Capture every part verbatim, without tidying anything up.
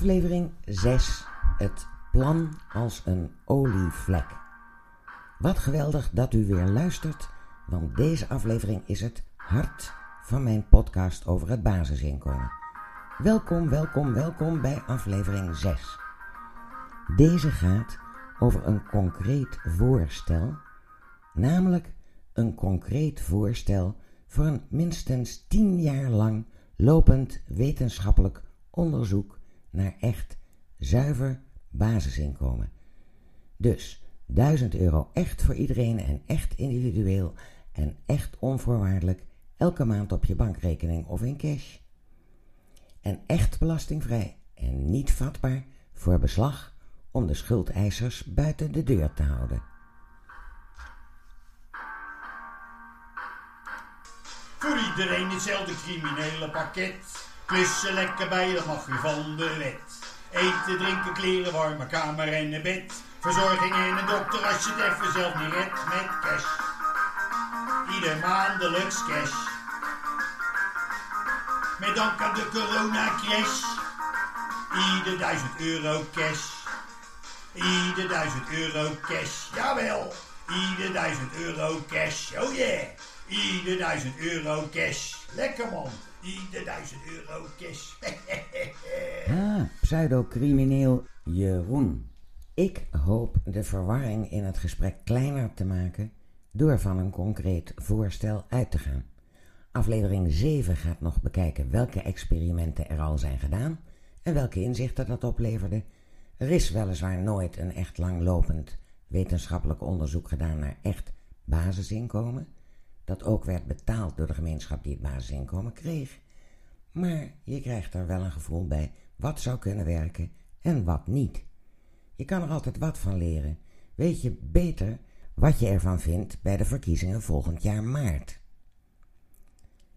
aflevering zes, het plan als een olievlek. Wat geweldig dat u weer luistert, want deze aflevering is het hart van mijn podcast over het basisinkomen. Welkom, welkom, welkom bij aflevering zes. Deze gaat over een concreet voorstel, namelijk een concreet voorstel voor een minstens tien jaar lang lopend wetenschappelijk onderzoek naar echt zuiver basisinkomen. Dus duizend euro echt voor iedereen en echt individueel en echt onvoorwaardelijk elke maand op je bankrekening of in cash. En echt belastingvrij en niet vatbaar voor beslag om de schuldeisers buiten de deur te houden. Voor iedereen hetzelfde criminele pakket. Kussen lekker bij, dat mag weer van de wet. Eten, drinken, kleren, warme kamer en een bed. Verzorging en een dokter als je het even zelf niet redt met cash. Ieder maandelijks cash. Met dank aan de corona-crash. Ieder duizend euro cash. Ieder duizend euro cash. Jawel. Ieder duizend euro cash. Oh yeah. Ieder duizend euro cash. Lekker man. Ieder duizend euro cash. Ah, pseudo-crimineel Jeroen. Ik hoop de verwarring in het gesprek kleiner te maken door van een concreet voorstel uit te gaan. Aflevering zeven gaat nog bekijken welke experimenten er al zijn gedaan en welke inzichten dat opleverde. Er is weliswaar nooit een echt langlopend wetenschappelijk onderzoek gedaan naar echt basisinkomen, dat ook werd betaald door de gemeenschap die het basisinkomen kreeg. Maar je krijgt er wel een gevoel bij wat zou kunnen werken en wat niet. Je kan er altijd wat van leren. Weet je beter wat je ervan vindt bij de verkiezingen volgend jaar maart.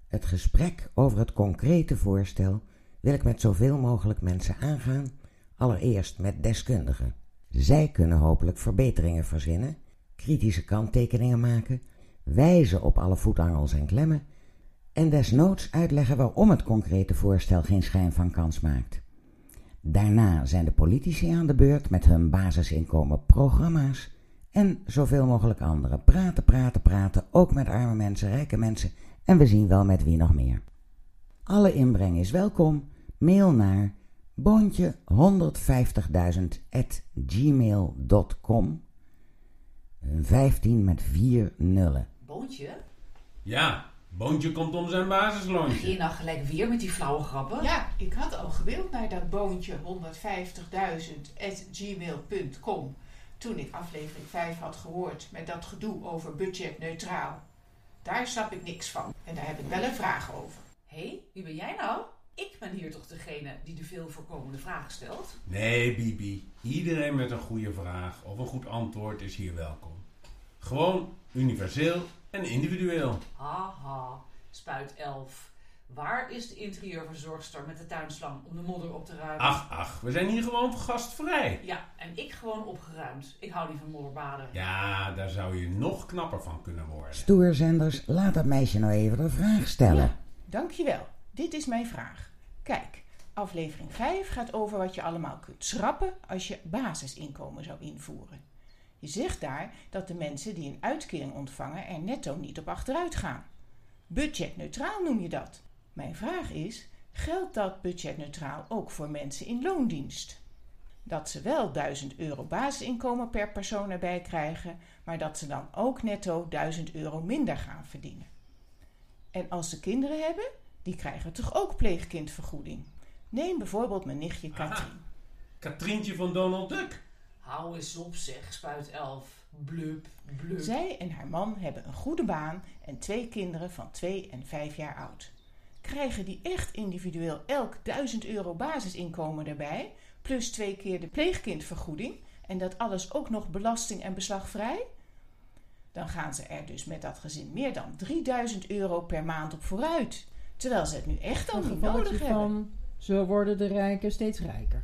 Het gesprek over het concrete voorstel wil ik met zoveel mogelijk mensen aangaan, allereerst met deskundigen. Zij kunnen hopelijk verbeteringen verzinnen, kritische kanttekeningen maken, wijzen op alle voetangels en klemmen en desnoods uitleggen waarom het concrete voorstel geen schijn van kans maakt. Daarna zijn de politici aan de beurt met hun basisinkomenprogramma's en zoveel mogelijk anderen. Praten, praten, praten, ook met arme mensen, rijke mensen. En we zien wel met wie nog meer. Alle inbreng is welkom. Mail naar boontje honderdvijftigduizend at gmail punt com. vijftien met vier nullen. Boontje? Ja, Boontje komt om zijn basisloontje. Begin je nou gelijk weer met die flauwe grappen? Ja, ik had al gewild naar dat boontje honderdvijftigduizend at gmail punt com toen ik aflevering vijf had gehoord met dat gedoe over budgetneutraal. Daar snap ik niks van. En daar heb ik wel een vraag over. Hé, hey, wie ben jij nou? Ik ben hier toch degene die de veel voorkomende vraag stelt? Nee, Bibi. Iedereen met een goede vraag of een goed antwoord is hier welkom. Gewoon universeel en individueel. Haha, spuit elf. Waar is de interieurverzorgster met de tuinslang om de modder op te ruimen? Ach, ach, we zijn hier gewoon gastvrij. Ja, en ik gewoon opgeruimd. Ik hou niet van modderbaden. Ja, daar zou je nog knapper van kunnen worden. Stoerzenders, laat dat meisje nou even een vraag stellen. Ja, dankjewel. Dit is mijn vraag. Kijk, aflevering vijf gaat over wat je allemaal kunt schrappen als je basisinkomen zou invoeren. Je zegt daar dat de mensen die een uitkering ontvangen er netto niet op achteruit gaan. Budgetneutraal noem je dat. Mijn vraag is, geldt dat budgetneutraal ook voor mensen in loondienst? Dat ze wel duizend euro basisinkomen per persoon erbij krijgen, maar dat ze dan ook netto duizend euro minder gaan verdienen. En als ze kinderen hebben, die krijgen toch ook pleegkindvergoeding? Neem bijvoorbeeld mijn nichtje Katrien. Katrientje van Donald Duck. Hou eens op zeg, spuit elf. Blub, blub. Zij en haar man hebben een goede baan en twee kinderen van twee en vijf jaar oud. Krijgen die echt individueel elk duizend euro basisinkomen erbij, plus twee keer de pleegkindvergoeding en dat alles ook nog belasting- en beslagvrij? Dan gaan ze er dus met dat gezin meer dan drieduizend euro per maand op vooruit, terwijl ze het nu echt al niet nodig hebben. Van, zo worden de rijken steeds rijker.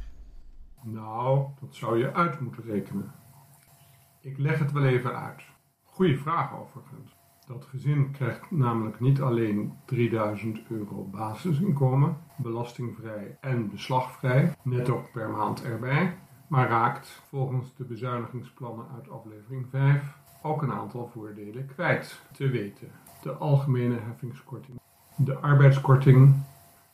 Nou, dat zou je uit moeten rekenen. Ik leg het wel even uit. Goeie vraag overigens. Dat gezin krijgt namelijk niet alleen drieduizend euro basisinkomen, belastingvrij en beslagvrij, netto per maand erbij, maar raakt volgens de bezuinigingsplannen uit aflevering vijf ook een aantal voordelen kwijt. Te weten: de algemene heffingskorting, de arbeidskorting,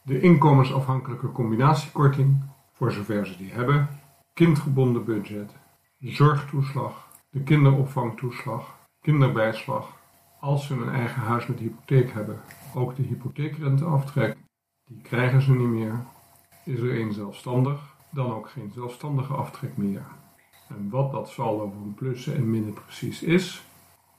de inkomensafhankelijke combinatiekorting, voor zover ze die hebben, kindgebonden budget, zorgtoeslag, de kinderopvangtoeslag, kinderbijslag, als ze een eigen huis met hypotheek hebben, ook de hypotheekrenteaftrek, die krijgen ze niet meer. Is er één zelfstandig, dan ook geen zelfstandige aftrek meer. En wat dat saldo van plussen en minnen precies is,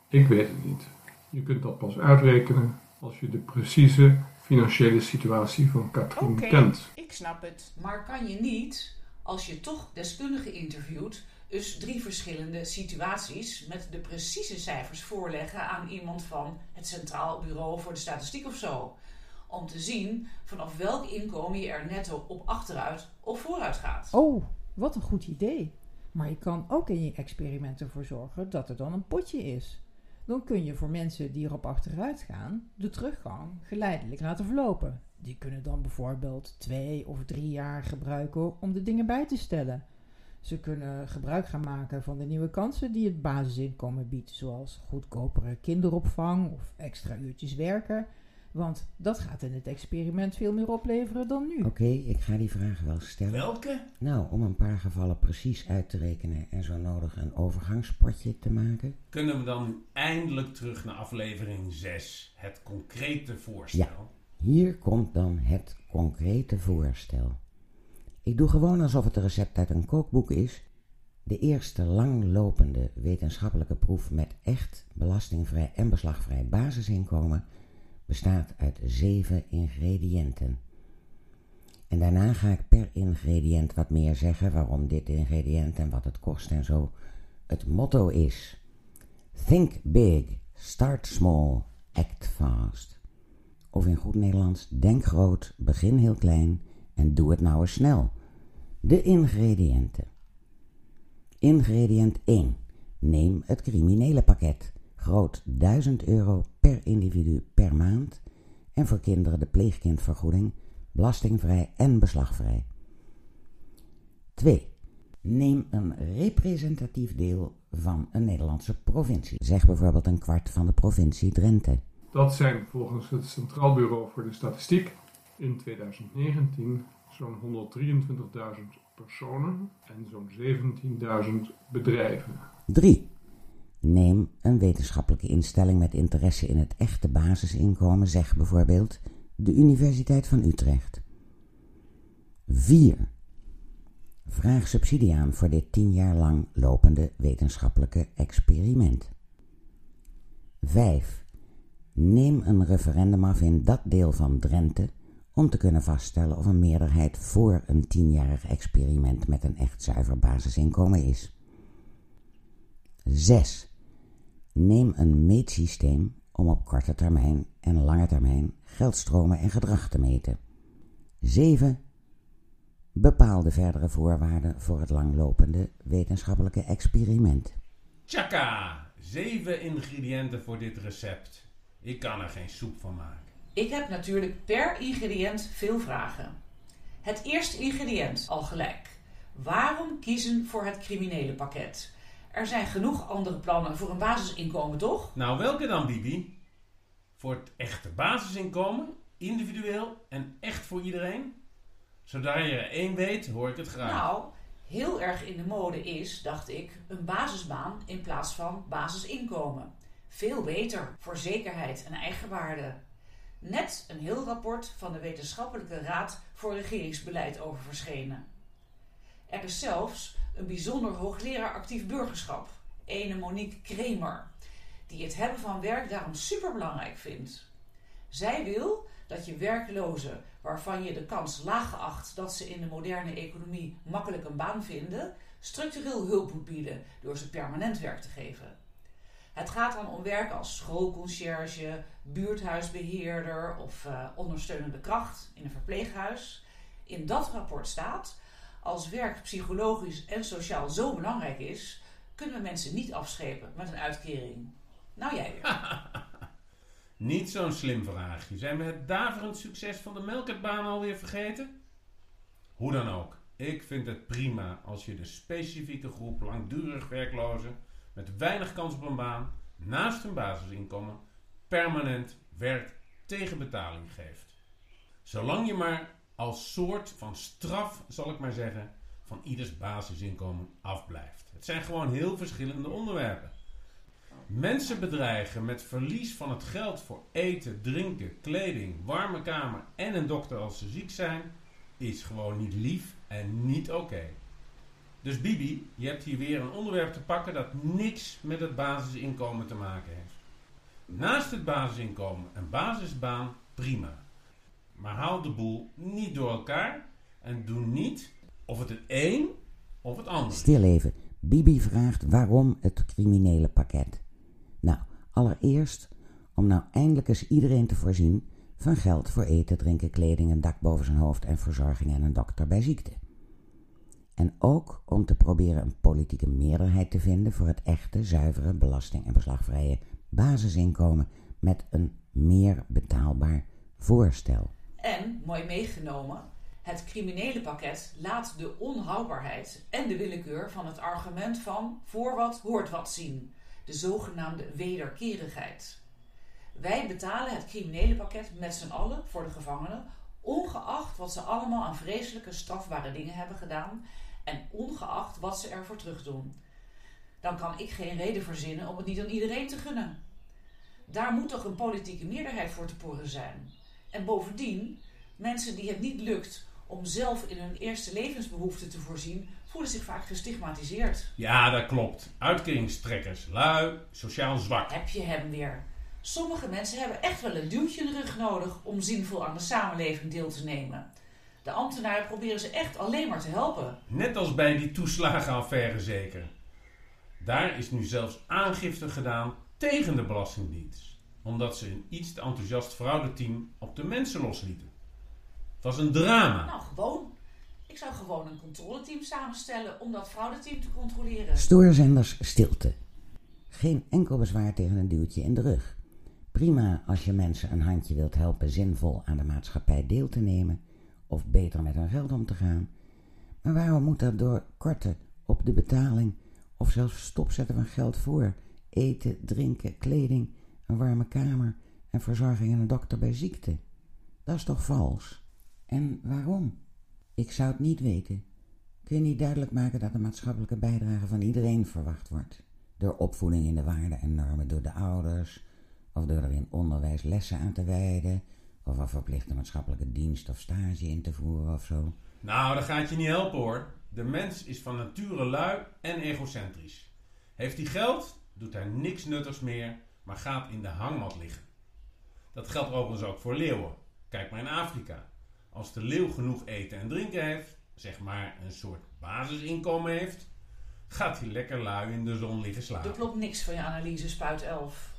ik weet het niet. Je kunt dat pas uitrekenen als je de precieze financiële situatie van Katrien okay, kent. Oké, ik snap het. Maar kan je niet, als je toch deskundigen interviewt, dus drie verschillende situaties met de precieze cijfers voorleggen aan iemand van het Centraal Bureau voor de Statistiek of zo, om te zien vanaf welk inkomen je er netto op achteruit of vooruit gaat. Oh, wat een goed idee. Maar je kan ook in je experimenten voor zorgen dat er dan een potje is. Dan kun je voor mensen die erop achteruit gaan, de teruggang geleidelijk laten verlopen. Die kunnen dan bijvoorbeeld twee of drie jaar gebruiken om de dingen bij te stellen. Ze kunnen gebruik gaan maken van de nieuwe kansen die het basisinkomen biedt, zoals goedkopere kinderopvang of extra uurtjes werken. Want dat gaat in het experiment veel meer opleveren dan nu. Oké, okay, ik ga die vraag wel stellen. Welke? Nou, om een paar gevallen precies uit te rekenen en zo nodig een overgangspotje te maken. Kunnen we dan eindelijk terug naar aflevering zes, het concrete voorstel? Ja, hier komt dan het concrete voorstel. Ik doe gewoon alsof het een recept uit een kookboek is. De eerste langlopende wetenschappelijke proef met echt belastingvrij en beslagvrij basisinkomen bestaat uit zeven ingrediënten. En daarna ga ik per ingrediënt wat meer zeggen waarom dit ingrediënt en wat het kost en zo het motto is. Think big, start small, act fast. Of in goed Nederlands, denk groot, begin heel klein en doe het nou eens snel. De ingrediënten. Ingrediënt één. Neem het criminele pakket. Groot duizend euro per individu per maand. En voor kinderen de pleegkindvergoeding. Belastingvrij en beslagvrij. twee. Neem een representatief deel van een Nederlandse provincie. Zeg bijvoorbeeld een kwart van de provincie Drenthe. Dat zijn volgens het Centraal Bureau voor de Statistiek in twintig negentien zo'n honderddrieëntwintigduizend personen en zo'n zeventienduizend bedrijven. drie. Neem een wetenschappelijke instelling met interesse in het echte basisinkomen, zeg bijvoorbeeld de Universiteit van Utrecht. vier. Vraag subsidie aan voor dit tien jaar lang lopende wetenschappelijke experiment. vijf. Neem een referendum af in dat deel van Drenthe om te kunnen vaststellen of een meerderheid voor een tienjarig experiment met een echt zuiver basisinkomen is. zes. Neem een meetsysteem om op korte termijn en lange termijn geldstromen en gedrag te meten. zeven. Bepaal de verdere voorwaarden voor het langlopende wetenschappelijke experiment. Tjaka! zeven ingrediënten voor dit recept. Ik kan er geen soep van maken. Ik heb natuurlijk per ingrediënt veel vragen. Het eerste ingrediënt al gelijk. Waarom kiezen voor het criminele pakket? Er zijn genoeg andere plannen voor een basisinkomen, toch? Nou, welke dan, Bibi? Voor het echte basisinkomen, individueel en echt voor iedereen? Zodra je er één weet, hoor ik het graag. Nou, heel erg in de mode is, dacht ik, een basisbaan in plaats van basisinkomen. Veel beter voor zekerheid en eigenwaarde. Net een heel rapport van de Wetenschappelijke Raad voor Regeringsbeleid over verschenen. Er is zelfs een bijzonder hoogleraar actief burgerschap, ene Monique Kremer, die het hebben van werk daarom superbelangrijk vindt. Zij wil dat je werklozen, waarvan je de kans laag geacht dat ze in de moderne economie makkelijk een baan vinden, structureel hulp moet bieden door ze permanent werk te geven. Het gaat dan om werk als schoolconciërge, buurthuisbeheerder of uh, ondersteunende kracht in een verpleeghuis. In dat rapport staat: als werk psychologisch en sociaal zo belangrijk is, kunnen we mensen niet afschepen met een uitkering. Nou jij weer. Niet zo'n slim vraagje. Zijn we het daverend succes van de melkertbaan alweer vergeten? Hoe dan ook. Ik vind het prima als je de specifieke groep langdurig werklozen met weinig kans op een baan, naast hun basisinkomen, permanent werk tegen betaling geeft. Zolang je maar als soort van straf, zal ik maar zeggen, van ieders basisinkomen afblijft. Het zijn gewoon heel verschillende onderwerpen. Mensen bedreigen met verlies van het geld voor eten, drinken, kleding, warme kamer en een dokter als ze ziek zijn, is gewoon niet lief en niet oké. Okay. Dus Bibi, je hebt hier weer een onderwerp te pakken dat niks met het basisinkomen te maken heeft. Naast het basisinkomen een basisbaan, prima. Maar haal de boel niet door elkaar en doe niet of het het een of het ander. Stil even. Bibi vraagt waarom het criminele pakket. Nou, allereerst om nou eindelijk eens iedereen te voorzien van geld voor eten, drinken, kleding, een dak boven zijn hoofd en verzorging en een dokter bij ziekte. En ook om te proberen een politieke meerderheid te vinden voor het echte, zuivere, belasting- en beslagvrije basisinkomen met een meer betaalbaar voorstel. En, mooi meegenomen, het criminele pakket laat de onhoudbaarheid en de willekeur van het argument van voor wat hoort wat zien, de zogenaamde wederkerigheid. Wij betalen het criminele pakket met z'n allen voor de gevangenen, ongeacht wat ze allemaal aan vreselijke strafbare dingen hebben gedaan en ongeacht wat ze ervoor terug doen. Dan kan ik geen reden verzinnen om het niet aan iedereen te gunnen. Daar moet toch een politieke meerderheid voor te porren zijn. En bovendien, mensen die het niet lukt om zelf in hun eerste levensbehoeften te voorzien, voelen zich vaak gestigmatiseerd. Ja, dat klopt. Uitkeringstrekkers, lui, sociaal zwak. Heb je hem weer. Sommige mensen hebben echt wel een duwtje in de rug nodig om zinvol aan de samenleving deel te nemen. De ambtenaren proberen ze echt alleen maar te helpen. Net als bij die toeslagenaffaire zeker. Daar is nu zelfs aangifte gedaan tegen de Belastingdienst, omdat ze een iets te enthousiast fraudeteam op de mensen loslieten. Het was een drama. Nou, gewoon. Ik zou gewoon een controleteam samenstellen om dat fraudeteam te controleren. Stoorzenders stilte. Geen enkel bezwaar tegen een duwtje in de rug. Prima als je mensen een handje wilt helpen zinvol aan de maatschappij deel te nemen of beter met hun geld om te gaan. Maar waarom moet dat door korten op de betaling of zelfs stopzetten van geld voor eten, drinken, kleding, een warme kamer en verzorging en een dokter bij ziekte? Dat is toch vals? En waarom? Ik zou het niet weten. Kun je niet duidelijk maken dat de maatschappelijke bijdrage van iedereen verwacht wordt? Door opvoeding in de waarden en normen door de ouders, of door er in onderwijs lessen aan te wijden, of een verplichte maatschappelijke dienst of stage in te voeren of zo. Nou, dat gaat je niet helpen hoor. De mens is van nature lui en egocentrisch. Heeft hij geld, doet hij niks nuttigs meer, maar gaat in de hangmat liggen. Dat geldt overigens ook voor leeuwen. Kijk maar in Afrika. Als de leeuw genoeg eten en drinken heeft, zeg maar een soort basisinkomen heeft, gaat hij lekker lui in de zon liggen slapen. Er klopt niks van je analyse, spuit elf.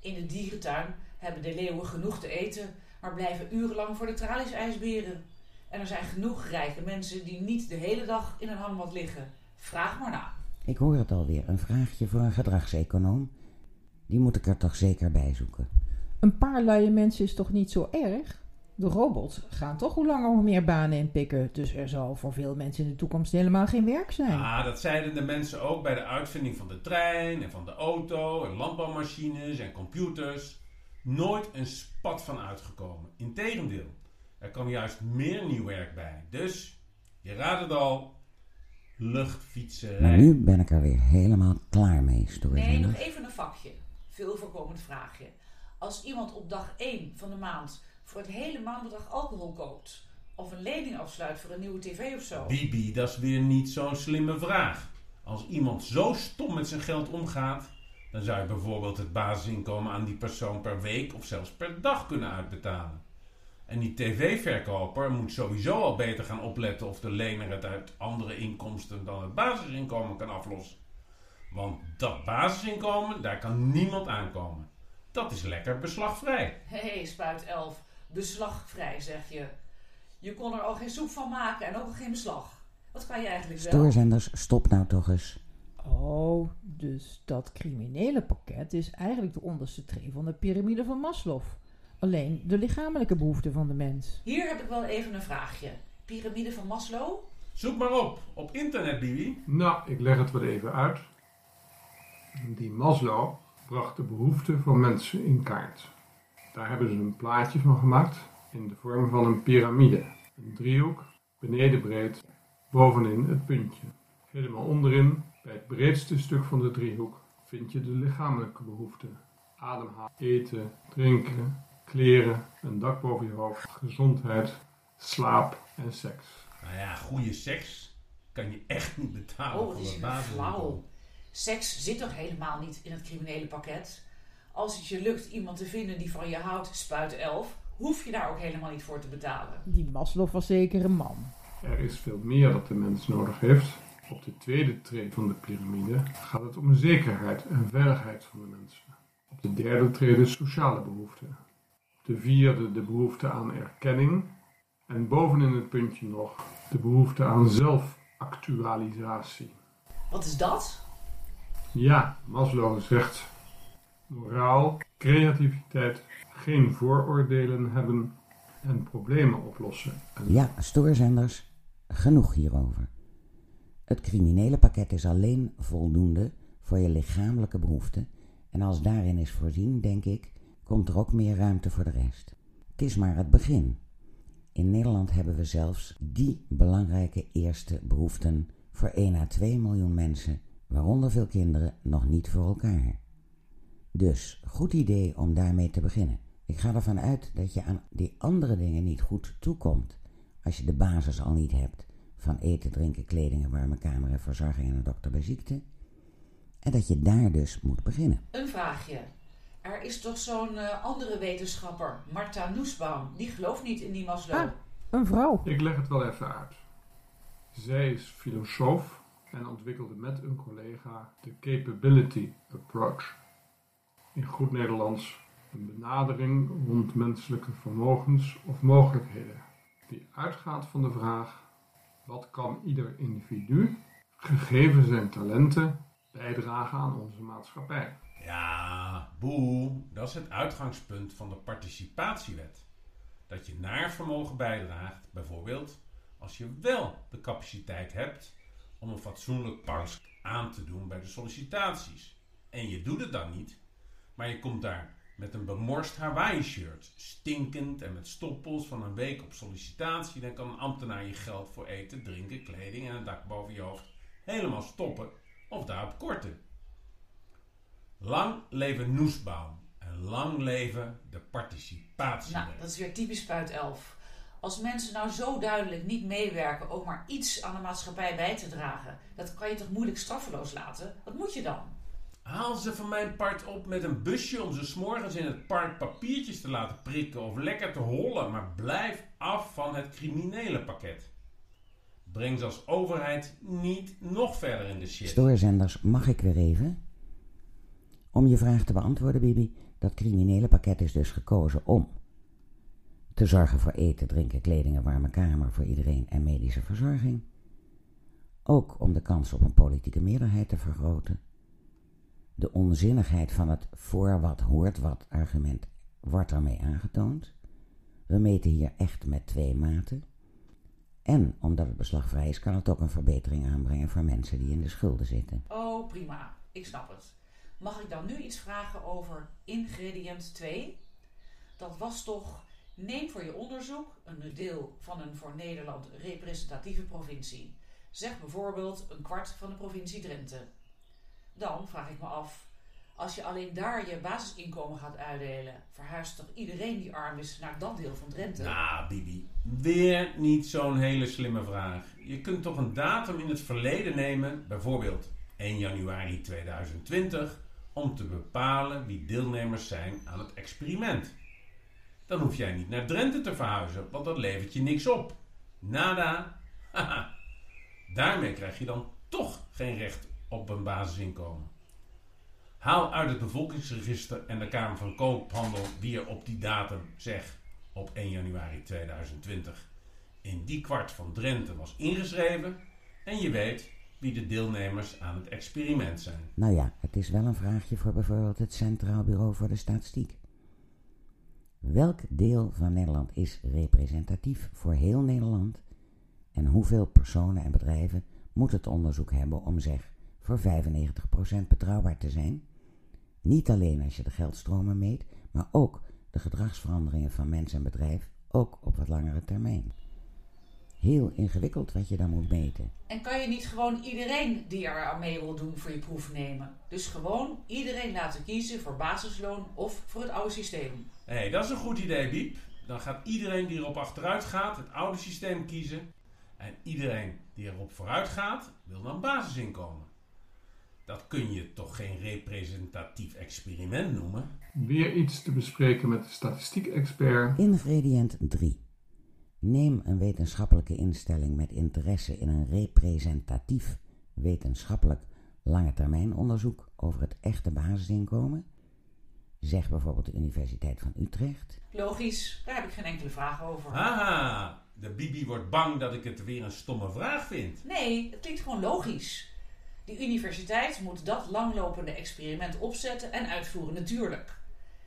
In de dierentuin hebben de leeuwen genoeg te eten, maar blijven urenlang voor de tralies ijsberen. En er zijn genoeg rijke mensen die niet de hele dag in een hangmat liggen. Vraag maar na. Ik hoor het alweer, een vraagje voor een gedragseconoom. Die moet ik er toch zeker bij zoeken. Een paar luie mensen is toch niet zo erg? De robots gaan toch hoe langer hoe meer banen inpikken. Dus er zal voor veel mensen in de toekomst helemaal geen werk zijn. Ah, dat zeiden de mensen ook bij de uitvinding van de trein en van de auto en landbouwmachines en computers. Nooit een spat van uitgekomen. Integendeel, er kwam juist meer nieuw werk bij. Dus, je raadt het al, luchtfietserij. Maar nu ben ik er weer helemaal klaar mee, stoorzender. Nee, nog even een vakje. Veel voorkomend vraagje. Als iemand op dag één van de maand voor het hele maandbedrag alcohol koopt, of een lening afsluit voor een nieuwe tv of zo. Bibi, dat is weer niet zo'n slimme vraag. Als iemand zo stom met zijn geld omgaat, dan zou je bijvoorbeeld het basisinkomen aan die persoon per week of zelfs per dag kunnen uitbetalen. En die tv-verkoper moet sowieso al beter gaan opletten of de lener het uit andere inkomsten dan het basisinkomen kan aflossen. Want dat basisinkomen, daar kan niemand aankomen. Dat is lekker beslagvrij. Hé, hey, spuit elf. Beslagvrij, zeg je. Je kon er al geen soep van maken en ook geen beslag. Wat kan je eigenlijk wel? Stoorzenders, stop nou toch eens. Oh, dus dat criminele pakket is eigenlijk de onderste tree van de piramide van Maslow. Alleen de lichamelijke behoeften van de mens. Hier heb ik wel even een vraagje. Piramide van Maslow? Zoek maar op, op internet, Bibi. Nou, ik leg het wel even uit. Die Maslow bracht de behoeften van mensen in kaart. Daar hebben ze een plaatje van gemaakt in de vorm van een piramide. Een driehoek, beneden breed, bovenin het puntje. Helemaal onderin, bij het breedste stuk van de driehoek, vind je de lichamelijke behoeften. Ademhalen, eten, drinken, kleren, een dak boven je hoofd, gezondheid, slaap en seks. Nou ja, goede seks kan je echt niet betalen. Oh, dat is een flauw. Seks zit toch helemaal niet in het criminele pakket? Als het je lukt iemand te vinden die van je houdt, spuit elf, hoef je daar ook helemaal niet voor te betalen. Die Maslow was zeker een man. Er is veel meer dat de mens nodig heeft. Op de tweede tree van de piramide gaat het om zekerheid en veiligheid van de mensen. Op de derde tree de sociale behoeften. Op de vierde de behoefte aan erkenning. En bovenin het puntje nog de behoefte aan zelfactualisatie. Wat is dat? Ja, Maslow zegt moraal, creativiteit, geen vooroordelen hebben en problemen oplossen. En ja, stoorzenders, genoeg hierover. Het criminele pakket is alleen voldoende voor je lichamelijke behoeften en als daarin is voorzien, denk ik, komt er ook meer ruimte voor de rest. Het is maar het begin. In Nederland hebben we zelfs die belangrijke eerste behoeften voor één à twee miljoen mensen, waaronder veel kinderen, nog niet voor elkaar. Dus, goed idee om daarmee te beginnen. Ik ga ervan uit dat je aan die andere dingen niet goed toekomt als je de basis al niet hebt van eten, drinken, kleding, een warme kamer en verzorging en een dokter bij ziekte. En dat je daar dus moet beginnen. Een vraagje. Er is toch zo'n uh, andere wetenschapper, Martha Nussbaum, die gelooft niet in die Maslow. Ah, een vrouw. Ik leg het wel even uit. Zij is filosoof en ontwikkelde met een collega de Capability Approach. In goed Nederlands een benadering rond menselijke vermogens of mogelijkheden. Die uitgaat van de vraag, wat kan ieder individu, gegeven zijn talenten, bijdragen aan onze maatschappij? Ja, boe, dat is het uitgangspunt van de participatiewet. Dat je naar vermogen bijdraagt, bijvoorbeeld als je wel de capaciteit hebt om een fatsoenlijk pas aan te doen bij de sollicitaties. En je doet het dan niet, maar je komt daar met een bemorst Hawaii-shirt, stinkend en met stoppels van een week op sollicitatie. Dan kan een ambtenaar je geld voor eten, drinken, kleding en een dak boven je hoofd helemaal stoppen of daarop korten. Lang leven Nussbaum en lang leven de participatie. Nou, dat is weer typisch spuit elf. Als mensen nou zo duidelijk niet meewerken ook maar iets aan de maatschappij bij te dragen, dat kan je toch moeilijk straffeloos laten? Wat moet je dan? Haal ze van mijn part op met een busje om ze 's morgens in het park papiertjes te laten prikken of lekker te hollen, maar blijf af van het criminele pakket. Breng ze als overheid niet nog verder in de shit. Stoorzenders, mag ik weer even? Om je vraag te beantwoorden, Bibi, dat criminele pakket is dus gekozen om te zorgen voor eten, drinken, kleding, een warme kamer voor iedereen en medische verzorging. Ook om de kans op een politieke meerderheid te vergroten. De onzinnigheid van het voor wat hoort wat argument wordt ermee aangetoond. We meten hier echt met twee maten. En omdat het beslagvrij is, kan het ook een verbetering aanbrengen voor mensen die in de schulden zitten. Oh, prima. Ik snap het. Mag ik dan nu iets vragen over ingrediënt twee? Dat was toch, neem voor je onderzoek een deel van een voor Nederland representatieve provincie. Zeg bijvoorbeeld een kwart van de provincie Drenthe. Dan vraag ik me af, als je alleen daar je basisinkomen gaat uitdelen, verhuist toch iedereen die arm is naar dat deel van Drenthe? Nou, Bibi, weer niet zo'n hele slimme vraag. Je kunt toch een datum in het verleden nemen, bijvoorbeeld één januari tweeduizend twintig, om te bepalen wie deelnemers zijn aan het experiment. Dan hoef jij niet naar Drenthe te verhuizen, want dat levert je niks op. Nada. Haha. Daarmee krijg je dan toch geen recht op een basisinkomen. Haal uit het bevolkingsregister en de Kamer van Koophandel wie er op die datum, zeg op één januari tweeduizend twintig, in die kwart van Drenthe was ingeschreven en je weet, wie de deelnemers aan het experiment zijn. Nou ja, het is wel een vraagje voor bijvoorbeeld het Centraal Bureau voor de Statistiek. Welk deel van Nederland is representatief voor heel Nederland? En hoeveel personen en bedrijven moet het onderzoek hebben om zeg voor vijfennegentig procent betrouwbaar te zijn? Niet alleen als je de geldstromen meet, maar ook de gedragsveranderingen van mens en bedrijf, ook op wat langere termijn. Heel ingewikkeld wat je dan moet meten. En kan je niet gewoon iedereen die er aan mee wil doen voor je proef nemen? Dus gewoon iedereen laten kiezen voor basisloon of voor het oude systeem. Hé, hey, dat is een goed idee, Biep. Dan gaat iedereen die erop achteruit gaat het oude systeem kiezen. En iedereen die erop vooruit gaat wil dan basisinkomen. Dat kun je toch geen representatief experiment noemen? Weer iets te bespreken met de statistiek-expert. Ingrediënt drie. Neem een wetenschappelijke instelling met interesse in een representatief wetenschappelijk langetermijnonderzoek over het echte basisinkomen. Zeg bijvoorbeeld de Universiteit van Utrecht. Logisch, daar heb ik geen enkele vraag over. Haha, de Bibi wordt bang dat ik het weer een stomme vraag vind. Nee, het klinkt gewoon logisch. Die universiteit moet dat langlopende experiment opzetten en uitvoeren, natuurlijk.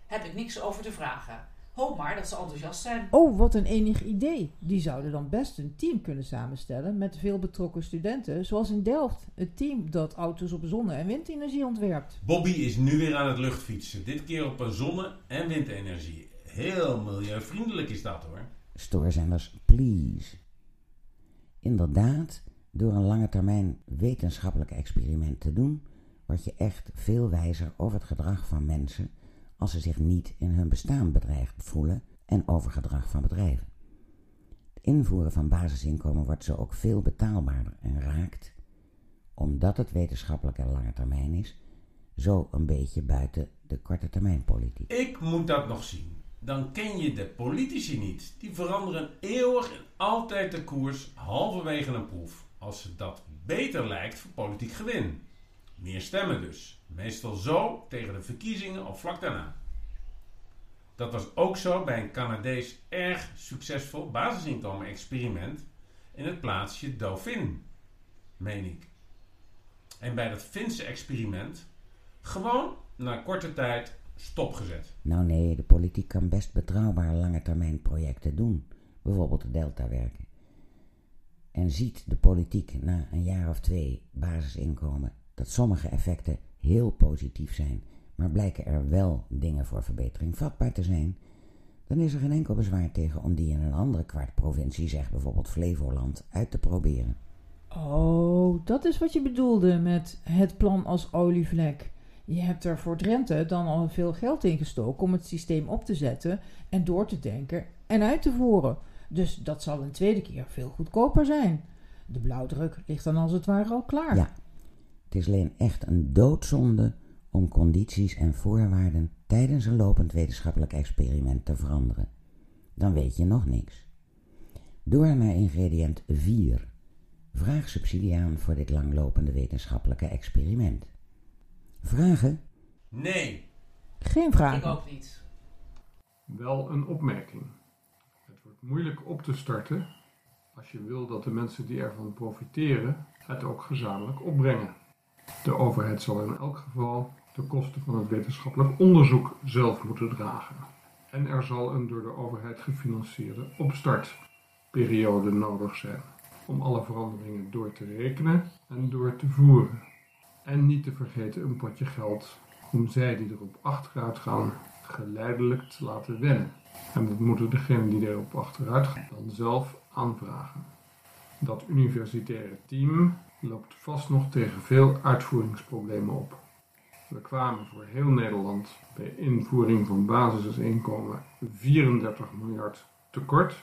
Heb ik niks over te vragen. Hoop maar dat ze enthousiast zijn. Oh, wat een enig idee. Die zouden dan best een team kunnen samenstellen met veel betrokken studenten, zoals in Delft. Een team dat auto's op zonne- en windenergie ontwerpt. Bobby is nu weer aan het luchtfietsen. Dit keer op een zonne- en windenergie. Heel milieuvriendelijk is dat, hoor. Stoorzenders, please. Inderdaad, door een lange termijn wetenschappelijk experiment te doen, word je echt veel wijzer over het gedrag van mensen als ze zich niet in hun bestaan bedreigd voelen en over gedrag van bedrijven. Het invoeren van basisinkomen wordt zo ook veel betaalbaarder en raakt, omdat het wetenschappelijk en lange termijn is, zo een beetje buiten de korte termijn politiek. Ik moet dat nog zien. Dan ken je de politici niet. Die veranderen eeuwig en altijd de koers halverwege een proef, als ze dat beter lijkt voor politiek gewin. Meer stemmen dus. Meestal zo tegen de verkiezingen of vlak daarna. Dat was ook zo bij een Canadees erg succesvol basisinkomen-experiment in het plaatsje Dauphin, meen ik. En bij dat Finse experiment gewoon na korte tijd stopgezet. Nou nee, de politiek kan best betrouwbare lange termijn projecten doen. Bijvoorbeeld de Delta werken. En ziet de politiek na een jaar of twee basisinkomen dat sommige effecten heel positief zijn, maar blijken er wel dingen voor verbetering vatbaar te zijn, dan is er geen enkel bezwaar tegen om die in een andere kwartprovincie, zeg bijvoorbeeld Flevoland, uit te proberen. Oh, dat is wat je bedoelde met het plan als olievlek. Je hebt er voor Drenthe dan al veel geld in gestoken om het systeem op te zetten en door te denken en uit te voeren. Dus dat zal een tweede keer veel goedkoper zijn. De blauwdruk ligt dan als het ware al klaar. Ja. Het is alleen echt een doodzonde om condities en voorwaarden tijdens een lopend wetenschappelijk experiment te veranderen. Dan weet je nog niks. Door naar ingrediënt vier. Vraag subsidie aan voor dit langlopende wetenschappelijke experiment. Vragen? Nee. Geen vragen. Ik ook niet. Wel een opmerking. Het wordt moeilijk op te starten als je wil dat de mensen die ervan profiteren het ook gezamenlijk opbrengen. De overheid zal in elk geval de kosten van het wetenschappelijk onderzoek zelf moeten dragen. En er zal een door de overheid gefinancierde opstartperiode nodig zijn om alle veranderingen door te rekenen en door te voeren. En niet te vergeten een potje geld om zij die erop achteruit gaan geleidelijk te laten wennen. En dat moeten degenen die erop achteruit gaan dan zelf aanvragen. Dat universitaire team loopt vast nog tegen veel uitvoeringsproblemen op. We kwamen voor heel Nederland bij invoering van basisinkomen vierendertig miljard tekort.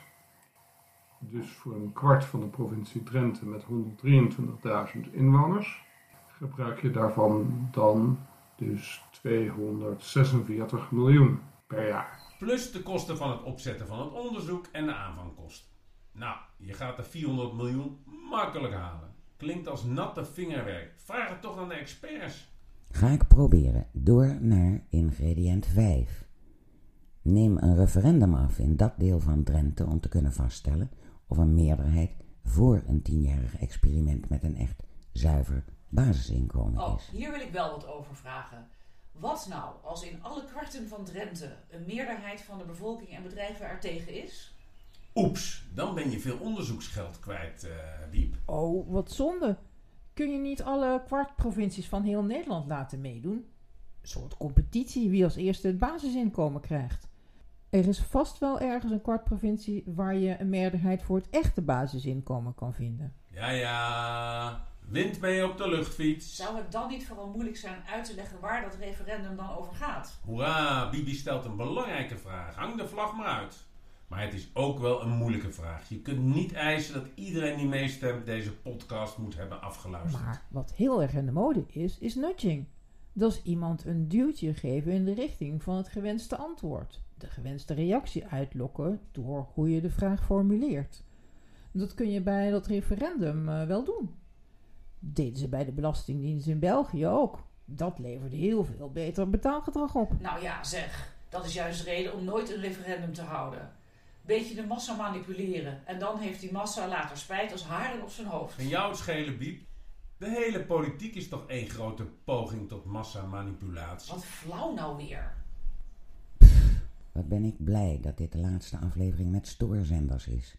Dus voor een kwart van de provincie Drenthe met honderddrieëntwintigduizend inwoners gebruik je daarvan dan dus tweehonderdzesenveertig miljoen per jaar. Plus de kosten van het opzetten van het onderzoek en de aanvangkosten. Nou, je gaat de vierhonderd miljoen makkelijk halen. Klinkt als natte vingerwerk. Vraag het toch aan de experts. Ga ik proberen. Door naar ingrediënt vijf. Neem een referendum af in dat deel van Drenthe om te kunnen vaststellen of een meerderheid voor een tienjarig experiment met een echt zuiver basisinkomen oh, is. Hier wil ik wel wat over vragen. Wat nou als in alle kwarten van Drenthe een meerderheid van de bevolking en bedrijven er tegen is? Oeps, dan ben je veel onderzoeksgeld kwijt, uh, Wiep. Oh, wat zonde. Kun je niet alle kwartprovincies van heel Nederland laten meedoen? Een soort competitie wie als eerste het basisinkomen krijgt. Er is vast wel ergens een kwartprovincie waar je een meerderheid voor het echte basisinkomen kan vinden. Ja, ja. Wind mee op de luchtfiets. Zou het dan niet vooral moeilijk zijn uit te leggen waar dat referendum dan over gaat? Hoera, Bibi stelt een belangrijke vraag. Hang de vlag maar uit. Maar het is ook wel een moeilijke vraag. Je kunt niet eisen dat iedereen die meestemt deze podcast moet hebben afgeluisterd. Maar wat heel erg in de mode is, is nudging. Dat is iemand een duwtje geven in de richting van het gewenste antwoord. De gewenste reactie uitlokken door hoe je de vraag formuleert. Dat kun je bij dat referendum uh, wel doen. Deden ze bij de Belastingdienst in België ook. Dat leverde heel veel beter betaalgedrag op. Nou ja, zeg. Dat is juist de reden om nooit een referendum te houden. Beetje de massa manipuleren. En dan heeft die massa later spijt als haren op zijn hoofd. En jou schelen, Biep. De hele politiek is toch één grote poging tot massamanipulatie. Wat flauw nou weer. Pff, wat ben ik blij dat dit de laatste aflevering met stoorzenders is.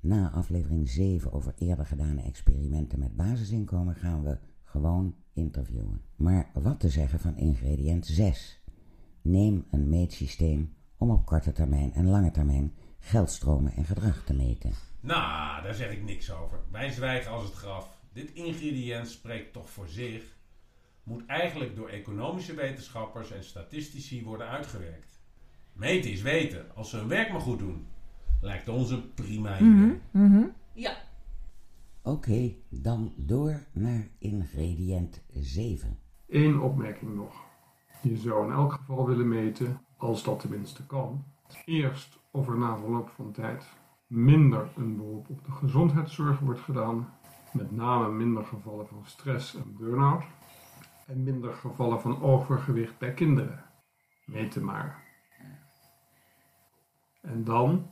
Na aflevering zeven over eerder gedane experimenten met basisinkomen gaan we gewoon interviewen. Maar wat te zeggen van ingrediënt zes? Neem een meetsysteem om op korte termijn en lange termijn geldstromen en gedrag te meten. Nou, daar zeg ik niks over. Wij zwijgen als het graf. Dit ingrediënt spreekt toch voor zich. Moet eigenlijk door economische wetenschappers en statistici worden uitgewerkt. Meten is weten, als ze hun werk maar goed doen. Lijkt ons een prima idee. Mm-hmm. Mm-hmm. Ja. Oké, okay, dan door naar ingrediënt zeven. Eén opmerking nog. Je zou in elk geval willen meten, als dat tenminste kan, eerst of er na verloop van tijd minder een beroep op de gezondheidszorg wordt gedaan, met name minder gevallen van stress en burn-out, en minder gevallen van overgewicht bij kinderen. Meten maar. En dan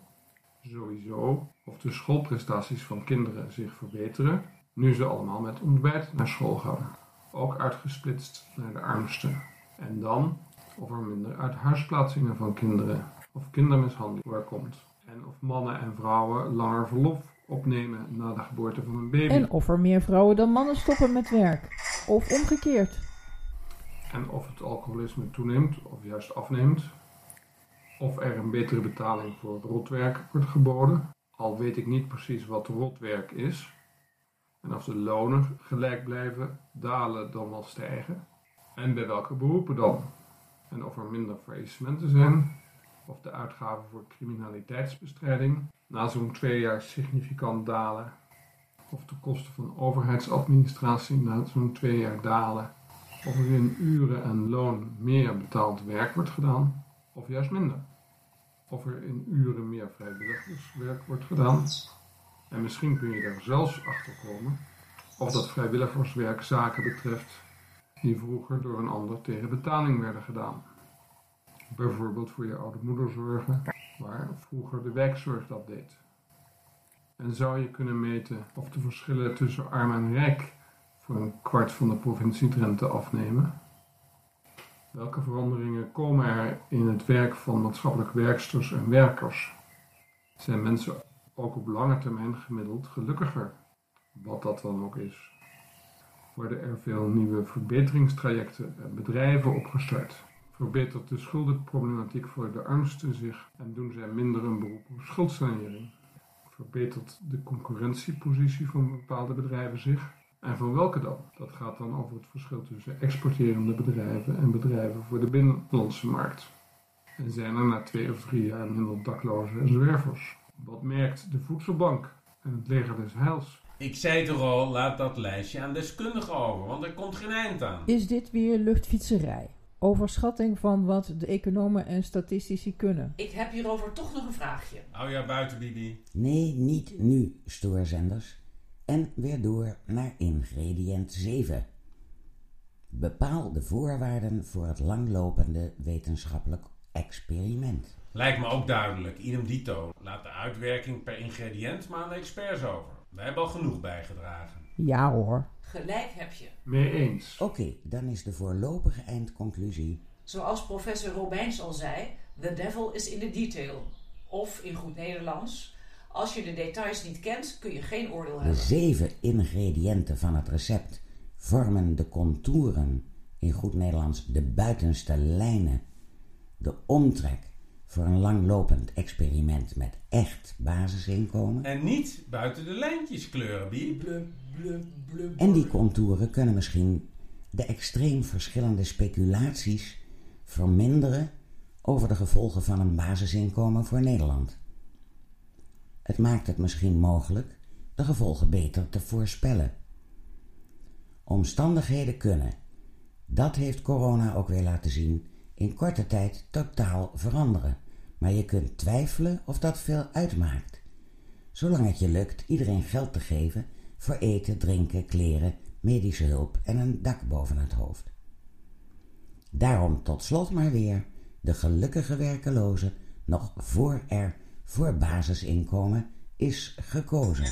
sowieso of de schoolprestaties van kinderen zich verbeteren, nu ze allemaal met ontbijt naar school gaan, ook uitgesplitst naar de armsten. En dan of er minder uithuisplaatsingen van kinderen of kindermishandeling voorkomt. En of mannen en vrouwen langer verlof opnemen na de geboorte van een baby. En of er meer vrouwen dan mannen stoppen met werk. Of omgekeerd. En of het alcoholisme toeneemt of juist afneemt. Of er een betere betaling voor rotwerk wordt geboden. Al weet ik niet precies wat rotwerk is. En of de lonen gelijk blijven, dalen dan wel stijgen. En bij welke beroepen dan? En of er minder faillissementen zijn, of de uitgaven voor criminaliteitsbestrijding na zo'n twee jaar significant dalen, of de kosten van overheidsadministratie na zo'n twee jaar dalen, of er in uren en loon meer betaald werk wordt gedaan, of juist minder, of er in uren meer vrijwilligerswerk wordt gedaan, en misschien kun je er zelfs achter komen of dat vrijwilligerswerk zaken betreft die vroeger door een ander tegen betaling werden gedaan. Bijvoorbeeld voor je oude moeder zorgen, waar vroeger de wijkzorg dat deed. En zou je kunnen meten of de verschillen tussen arm en rijk voor een kwart van de provincie Drenthe afnemen? Welke veranderingen komen er in het werk van maatschappelijk werksters en werkers? Zijn mensen ook op lange termijn gemiddeld gelukkiger, wat dat dan ook is? Worden er veel nieuwe verbeteringstrajecten en bedrijven opgestart? Verbetert de schuldenproblematiek voor de armsten zich en doen zij minder een beroep op schuldsanering? Verbetert de concurrentiepositie van bepaalde bedrijven zich? En van welke dan? Dat gaat dan over het verschil tussen exporterende bedrijven en bedrijven voor de binnenlandse markt. En zijn er na twee of drie jaar minder daklozen en zwervers? Wat merkt de voedselbank en het leger des heils? Ik zei toch al, laat dat lijstje aan deskundigen over, want er komt geen eind aan. Is dit weer luchtfietserij? Overschatting van wat de economen en statistici kunnen. Ik heb hierover toch nog een vraagje. Hou jij buiten, Bibi. Nee, niet nu, stoorzenders. En weer door naar ingrediënt zeven. Bepaal de voorwaarden voor het langlopende wetenschappelijk experiment. Lijkt me ook duidelijk, idem dito. Laat de uitwerking per ingrediënt maar aan de experts over. Wij hebben al genoeg bijgedragen. Ja hoor. Gelijk heb je. Mee eens. Oké, okay, dan is de voorlopige eindconclusie. Zoals professor Robijns al zei, the devil is in the detail. Of in goed Nederlands, als je de details niet kent, kun je geen oordeel hebben. De zeven ingrediënten van het recept vormen de contouren, in goed Nederlands de buitenste lijnen, de omtrek voor een langlopend experiment met echt basisinkomen. En niet buiten de lijntjes kleuren, Bibi. En die contouren kunnen misschien de extreem verschillende speculaties verminderen over de gevolgen van een basisinkomen voor Nederland. Het maakt het misschien mogelijk de gevolgen beter te voorspellen. Omstandigheden kunnen, dat heeft corona ook weer laten zien, in korte tijd totaal veranderen. Maar je kunt twijfelen of dat veel uitmaakt. Zolang het je lukt iedereen geld te geven voor eten, drinken, kleren, medische hulp en een dak boven het hoofd. Daarom tot slot maar weer de gelukkige werkeloze nog voor er voor basisinkomen is gekozen.